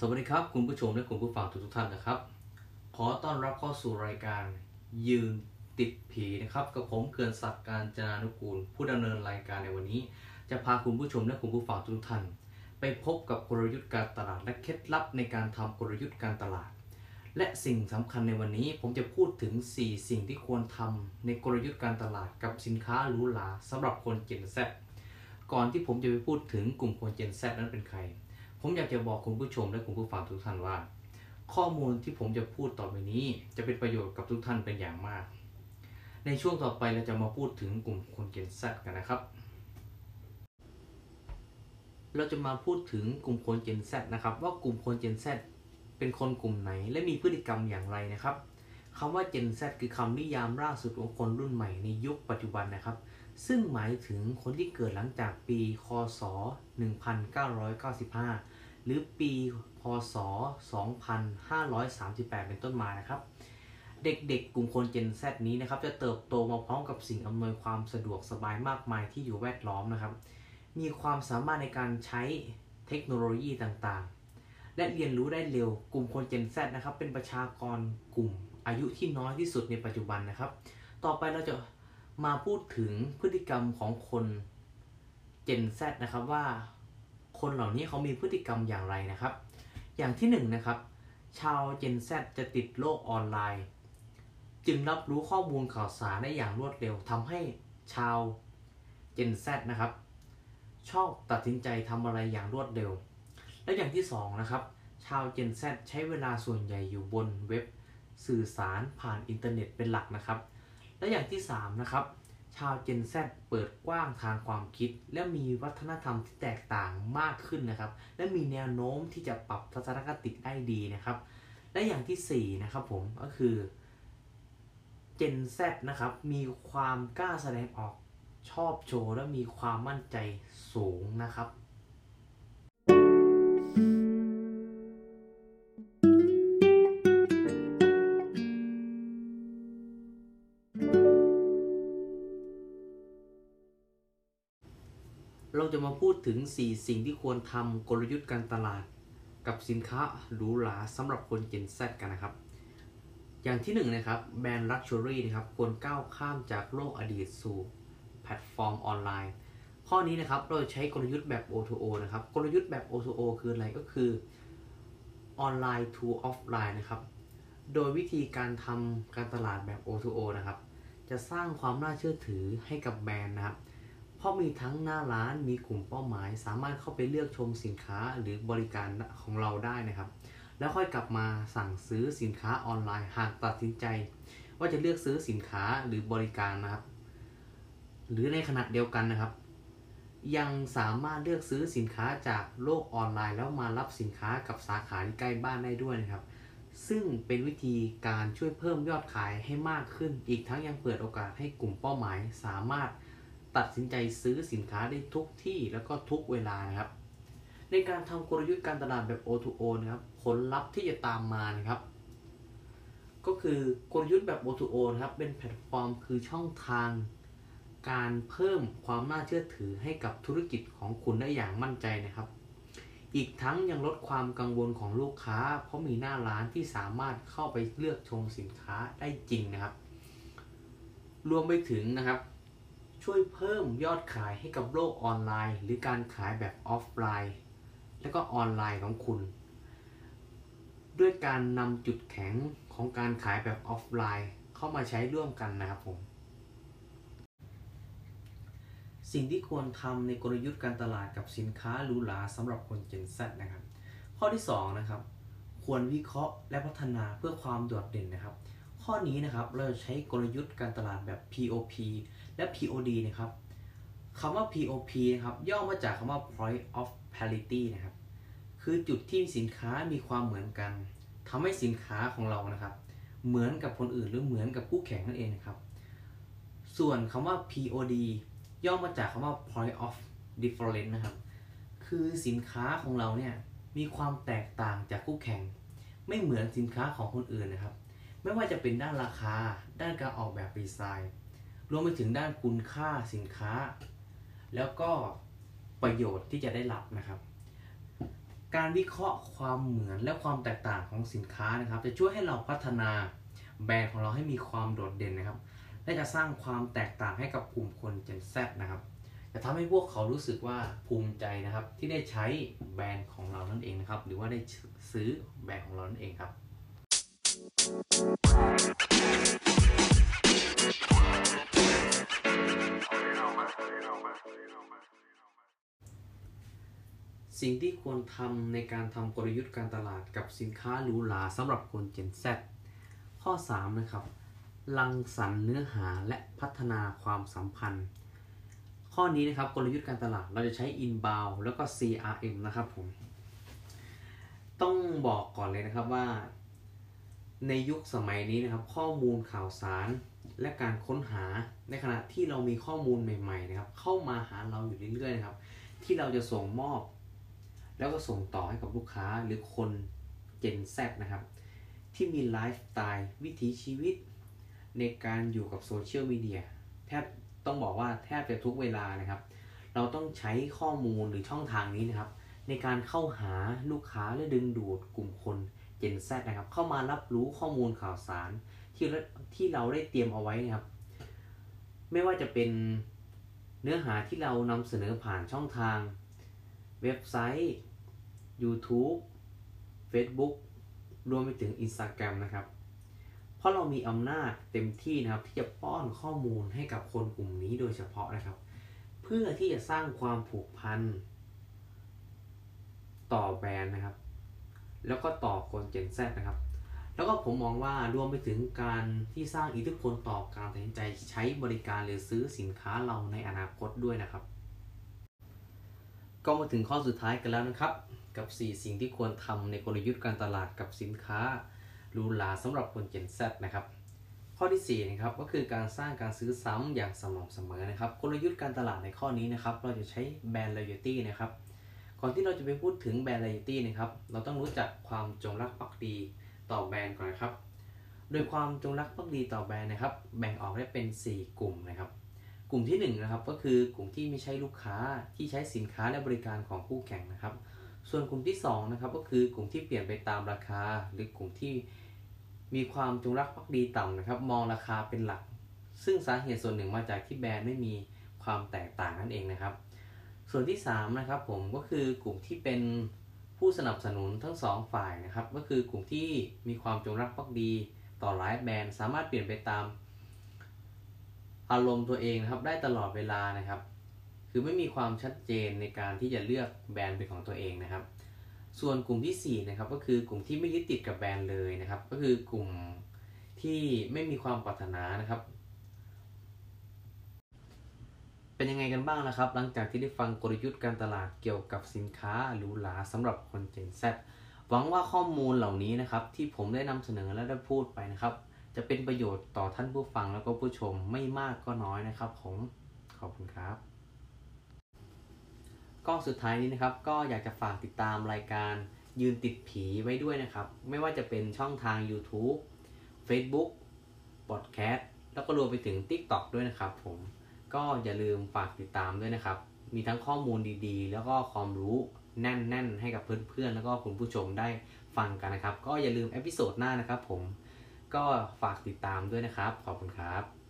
สวัสดีครับคุณผู้ชมและคุณผู้ฟังทุกท่านนะครับขอต้อนรับเข้าสู่รายการยืนติดผีนะครับกับผมเขื่อนศักดิ์ กาญจนานุกูลผู้ดำเนินรายการในวันนี้จะพาคุณผู้ชมและคุณผู้ฟังทุกท่านไปพบกับกลยุทธ์การตลาดและเคล็ดลับในการทำกลยุทธ์การตลาดและสิ่งสำคัญในวันนี้ผมจะพูดถึง4สิ่งที่ควรทำในกลยุทธ์การตลาดกับสินค้าหรูหราสำหรับคน Gen Z ก่อนที่ผมจะไปพูดถึงกลุ่มคน Gen Z นั้นเป็นใครผมอยากจะบอกคุณผู้ชมและคุณผู้ฟังทุกท่านว่าข้อมูลที่ผมจะพูดต่อไปนี้จะเป็นประโยชน์กับทุกท่านเป็นอย่างมากในช่วงต่อไปเราจะมาพูดถึงกลุ่มคน Gen Z กันนะครับเราจะมาพูดถึงกลุ่มคน Gen Z นะครับว่ากลุ่มคน Gen Z เป็นคนกลุ่มไหนและมีพฤติกรรมอย่างไรนะครับคำว่า Gen Z คือคำนิยามล่าสุดของคนรุ่นใหม่ในยุคปัจจุบันนะครับซึ่งหมายถึงคนที่เกิดหลังจากปีค.ศ. 1995 หรือปีพ.ศ. 2538 เป็นต้นมานะครับเด็กๆกลุ่มคน Gen Z นี้นะครับจะเติบโตมาพร้อมกับสิ่งอำนวยความสะดวกสบายมากมายที่อยู่แวดล้อมนะครับมีความสามารถในการใช้เทคโนโลยีต่างๆและเรียนรู้ได้เร็วกลุ่มคน Gen Z นะครับเป็นประชากรกลุ่มอายุที่น้อยที่สุดในปัจจุบันนะครับต่อไปเราจะมาพูดถึงพฤติกรรมของคน Gen Z นะครับว่าคนเหล่านี้เขามีพฤติกรรมอย่างไรนะครับอย่างที่1นะครับชาว Gen Z จะติดโลกออนไลน์จึงรับรู้ข้อมูลข่าวสารได้อย่างรวดเร็วทำให้ชาว Gen Z นะครับชอบตัดสินใจทำอะไรอย่างรวดเร็วและอย่างที่2นะครับชาว Gen Z ใช้เวลาส่วนใหญ่อยู่บนเว็บสื่อสารผ่านอินเทอร์เน็ตเป็นหลักนะครับและอย่างที่3นะครับชาว Gen Z เปิดกว้างทางความคิดและมีวัฒนธรรมที่แตกต่างมากขึ้นนะครับและมีแนวโน้มที่จะปรับทัศนคติได้ดีนะครับและอย่างที่4นะครับผมก็คือ Gen Z นะครับมีความกล้าแสดงออกชอบโชว์และมีความมั่นใจสูงนะครับเราจะมาพูดถึง4สิ่งที่ควรทำกลยุทธ์การตลาดกับสินค้าหรูหราสำหรับคน Gen Z กันนะครับอย่างที่1นะครับแบรนด์ Luxury นะครับควรก้าวข้ามจากโลกอดีตสู่แพลตฟอร์มออนไลน์ข้อนี้นะครับเราใช้กลยุทธ์แบบ O2O นะครับกลยุทธ์แบบ O2O คืออะไรก็คือออนไลน์ to ออฟไลน์นะครับโดยวิธีการทำการตลาดแบบ O2O นะครับจะสร้างความน่าเชื่อถือให้กับแบรนด์นะครับเพราะมีทั้งหน้าร้านมีกลุ่มเป้าหมายสามารถเข้าไปเลือกชมสินค้าหรือบริการของเราได้นะครับแล้วค่อยกลับมาสั่งซื้อสินค้าออนไลน์หากตัดสินใจว่าจะเลือกซื้อสินค้าหรือบริการนะครับหรือในขณะเดียวกันนะครับยังสามารถเลือกซื้อสินค้าจากโลกออนไลน์แล้วมารับสินค้ากับสาขาที่ใกล้บ้านได้ด้วยนะครับซึ่งเป็นวิธีการช่วยเพิ่มยอดขายให้มากขึ้นอีกทั้งยังเปิดโอกาสให้กลุ่มเป้าหมายสามารถตัดสินใจซื้อสินค้าได้ทุกที่แล้วก็ทุกเวลานะครับในการทำกลยุทธ์การตลาดแบบ O2O นะครับผลลัพธ์ที่จะตามมานะครับก็คือกลยุทธ์แบบ O2O นะครับเป็นแพลตฟอร์มคือช่องทางการเพิ่มความน่าเชื่อถือให้กับธุรกิจของคุณได้อย่างมั่นใจนะครับอีกทั้งยังลดความกังวลของลูกค้าเพราะมีหน้าร้านที่สามารถเข้าไปเลือกชมสินค้าได้จริงนะครับรวมไปถึงนะครับช่วยเพิ่มยอดขายให้กับโลกออนไลน์หรือการขายแบบออฟไลน์และก็ออนไลน์ของคุณด้วยการนำจุดแข็งของการขายแบบออฟไลน์เข้ามาใช้ร่วมกันนะครับผมสิ่งที่ควรทำในกลยุทธ์การตลาดกับสินค้าหรูหราสำหรับคน Gen Z นะครับข้อที่2นะครับควรวิเคราะห์และพัฒนาเพื่อความโดดเด่นนะครับข้อนี้นะครับเราใช้กลยุทธ์การตลาดแบบ POP และ POD นะครับคำว่า POP นะครับย่อมาจากคำว่า Point of Parity นะครับคือจุดที่สินค้ามีความเหมือนกันทำให้สินค้าของเรานะครับเหมือนกับคนอื่นหรือเหมือนกับคู่แข่งนั่นเองนะครับส่วนคำว่า PODย่อมาจากคำว่า point of difference นะครับคือสินค้าของเราเนี่ยมีความแตกต่างจากคู่แข่งไม่เหมือนสินค้าของคนอื่นนะครับไม่ว่าจะเป็นด้านราคาด้านการออกแบบดีไซน์รวมไปถึงด้านคุณค่าสินค้าแล้วก็ประโยชน์ที่จะได้รับนะครับ การวิเคราะห์ความเหมือนและความแตกต่างของสินค้านะครับจะช่วยให้เราพัฒนาแบรนด์ของเราให้มีความโดดเด่นนะครับและจะสร้างความแตกต่างให้กับกลุ่มคน Gen Z นะครับจะทำให้พวกเขารู้สึกว่าภูมิใจนะครับที่ได้ใช้แบรนด์ของเรานั่นเองนะครับหรือว่าได้ซื้อแบรนด์ของเรานั่นเองครับสิ่งที่ควรทำในการทำกลยุทธ์การตลาดกับสินค้าหรูหราสำหรับคน Gen Z ข้อ 3 นะครับรังสรรค์เนื้อหาและพัฒนาความสัมพันธ์ข้อนี้นะครับกลยุทธ์การตลาดเราจะใช้ inbound แล้วก็ CRM นะครับผมต้องบอกก่อนเลยนะครับว่าในยุคสมัยนี้นะครับข้อมูลข่าวสารและการค้นหาในขณะที่เรามีข้อมูลใหม่ๆนะครับเข้ามาหาเราอยู่เรื่อยๆนะครับที่เราจะส่งมอบแล้วก็ส่งต่อให้กับลูกค้าหรือคน Gen Z นะครับที่มีไลฟ์สไตล์วิถีชีวิตในการอยู่กับโซเชียลมีเดียแทบต้องบอกว่าแทบจะทุกเวลานะครับเราต้องใช้ข้อมูลหรือช่องทางนี้นะครับในการเข้าหาลูกค้าและดึงดูดกลุ่มคน Gen Z นะครับเข้ามารับรู้ข้อมูลข่าวสารที่เราได้เตรียมเอาไว้นะครับไม่ว่าจะเป็นเนื้อหาที่เรานำเสนอผ่านช่องทางเว็บไซต์ YouTube Facebook รวมไปถึง Instagram นะครับเพราะเรามีอำนาจเต็มที่นะครับที่จะป้อนข้อมูลให้กับคนกลุ่มนี้โดยเฉพาะนะครับเพื่อที่จะสร้างความผูกพันต่อแบรนด์นะครับแล้วก็ต่อคน Gen Z นะครับแล้วก็ผมมองว่ารวมไปถึงการที่สร้างอิทธิพลต่อการตัดสินใจใช้บริการหรือซื้อสินค้าเราในอนาคตด้วยนะครับก็มาถึงข้อสุดท้ายกันแล้วนะครับกับ4สิ่งที่ควรทำในกลยุทธ์การตลาดกับสินค้าหรูหราสำหรับคน Gen Z นะครับข้อที่4นะครับก็คือการสร้างการซื้อซ้ำอย่างสม่ำเสมอนะครับกลยุทธ์การตลาดในข้อนี้นะครับเราจะใช้แบรนด์ loyalty นะครับก่อนที่เราจะไปพูดถึงแบรนด์ loyalty นะครับเราต้องรู้จักความจงรักภักดีต่อแบรนด์ก่อนนะครับโดยความจงรักภักดีต่อแบรนด์นะครับแบ่งออกได้เป็น4กลุ่มนะครับกลุ่มที่1นะครับก็คือกลุ่มที่ไม่ใช่ลูกค้าที่ใช้สินค้าและบริการของคู่แข่งนะครับส่วนกลุ่มที่2นะครับก็คือกลุ่มที่เปลี่ยนไปตามราคาหรือกลุ่มที่มีความจงรักภักดีต่ำนะครับมองราคาเป็นหลักซึ่งสาเหตุส่วนหนึ่งมาจากที่แบรนด์ไม่มีความแตกต่างนั่นเองนะครับส่วนที่3นะครับผมก็คือกลุ่มที่เป็นผู้สนับสนุนทั้ง2ฝ่ายนะครับก็คือกลุ่มที่มีความจงรักภักดีต่อหลายแบรนด์สามารถเปลี่ยนไปตามอารมณ์ตัวเองนะครับได้ตลอดเวลานะครับคือไม่มีความชัดเจนในการที่จะเลือกแบรนด์เป็นของตัวเองนะครับส่วนกลุ่มที่4นะครับก็คือกลุ่มที่ไม่ยึดติดกับแบรนด์เลยนะครับก็คือกลุ่มที่ไม่มีความปรารถนานะครับเป็นยังไงกันบ้างนะครับหลังจากที่ได้ฟังกลยุทธ์การตลาดเกี่ยวกับสินค้าหรูหราสำหรับคน Gen Z หวังว่าข้อมูลเหล่านี้นะครับที่ผมได้นำเสนอและได้พูดไปนะครับจะเป็นประโยชน์ต่อท่านผู้ฟังแล้วก็ผู้ชมไม่มากก็น้อยนะครับผมขอบคุณครับก็สุดท้ายนี้นะครับก็อยากจะฝากติดตามรายการยืนติดผีไว้ด้วยนะครับไม่ว่าจะเป็นช่องทาง YouTube Facebook Podcast แล้วก็รวมไปถึง TikTok ด้วยนะครับผมก็อย่าลืมฝากติดตามด้วยนะครับมีทั้งข้อมูลดีๆแล้วก็ความรู้แน่นๆให้กับเพื่อนๆแล้วก็คุณผู้ชมได้ฟังกันนะครับก็อย่าลืมเอพิโซดหน้านะครับผมก็ฝากติดตามด้วยนะครับขอบคุณครับ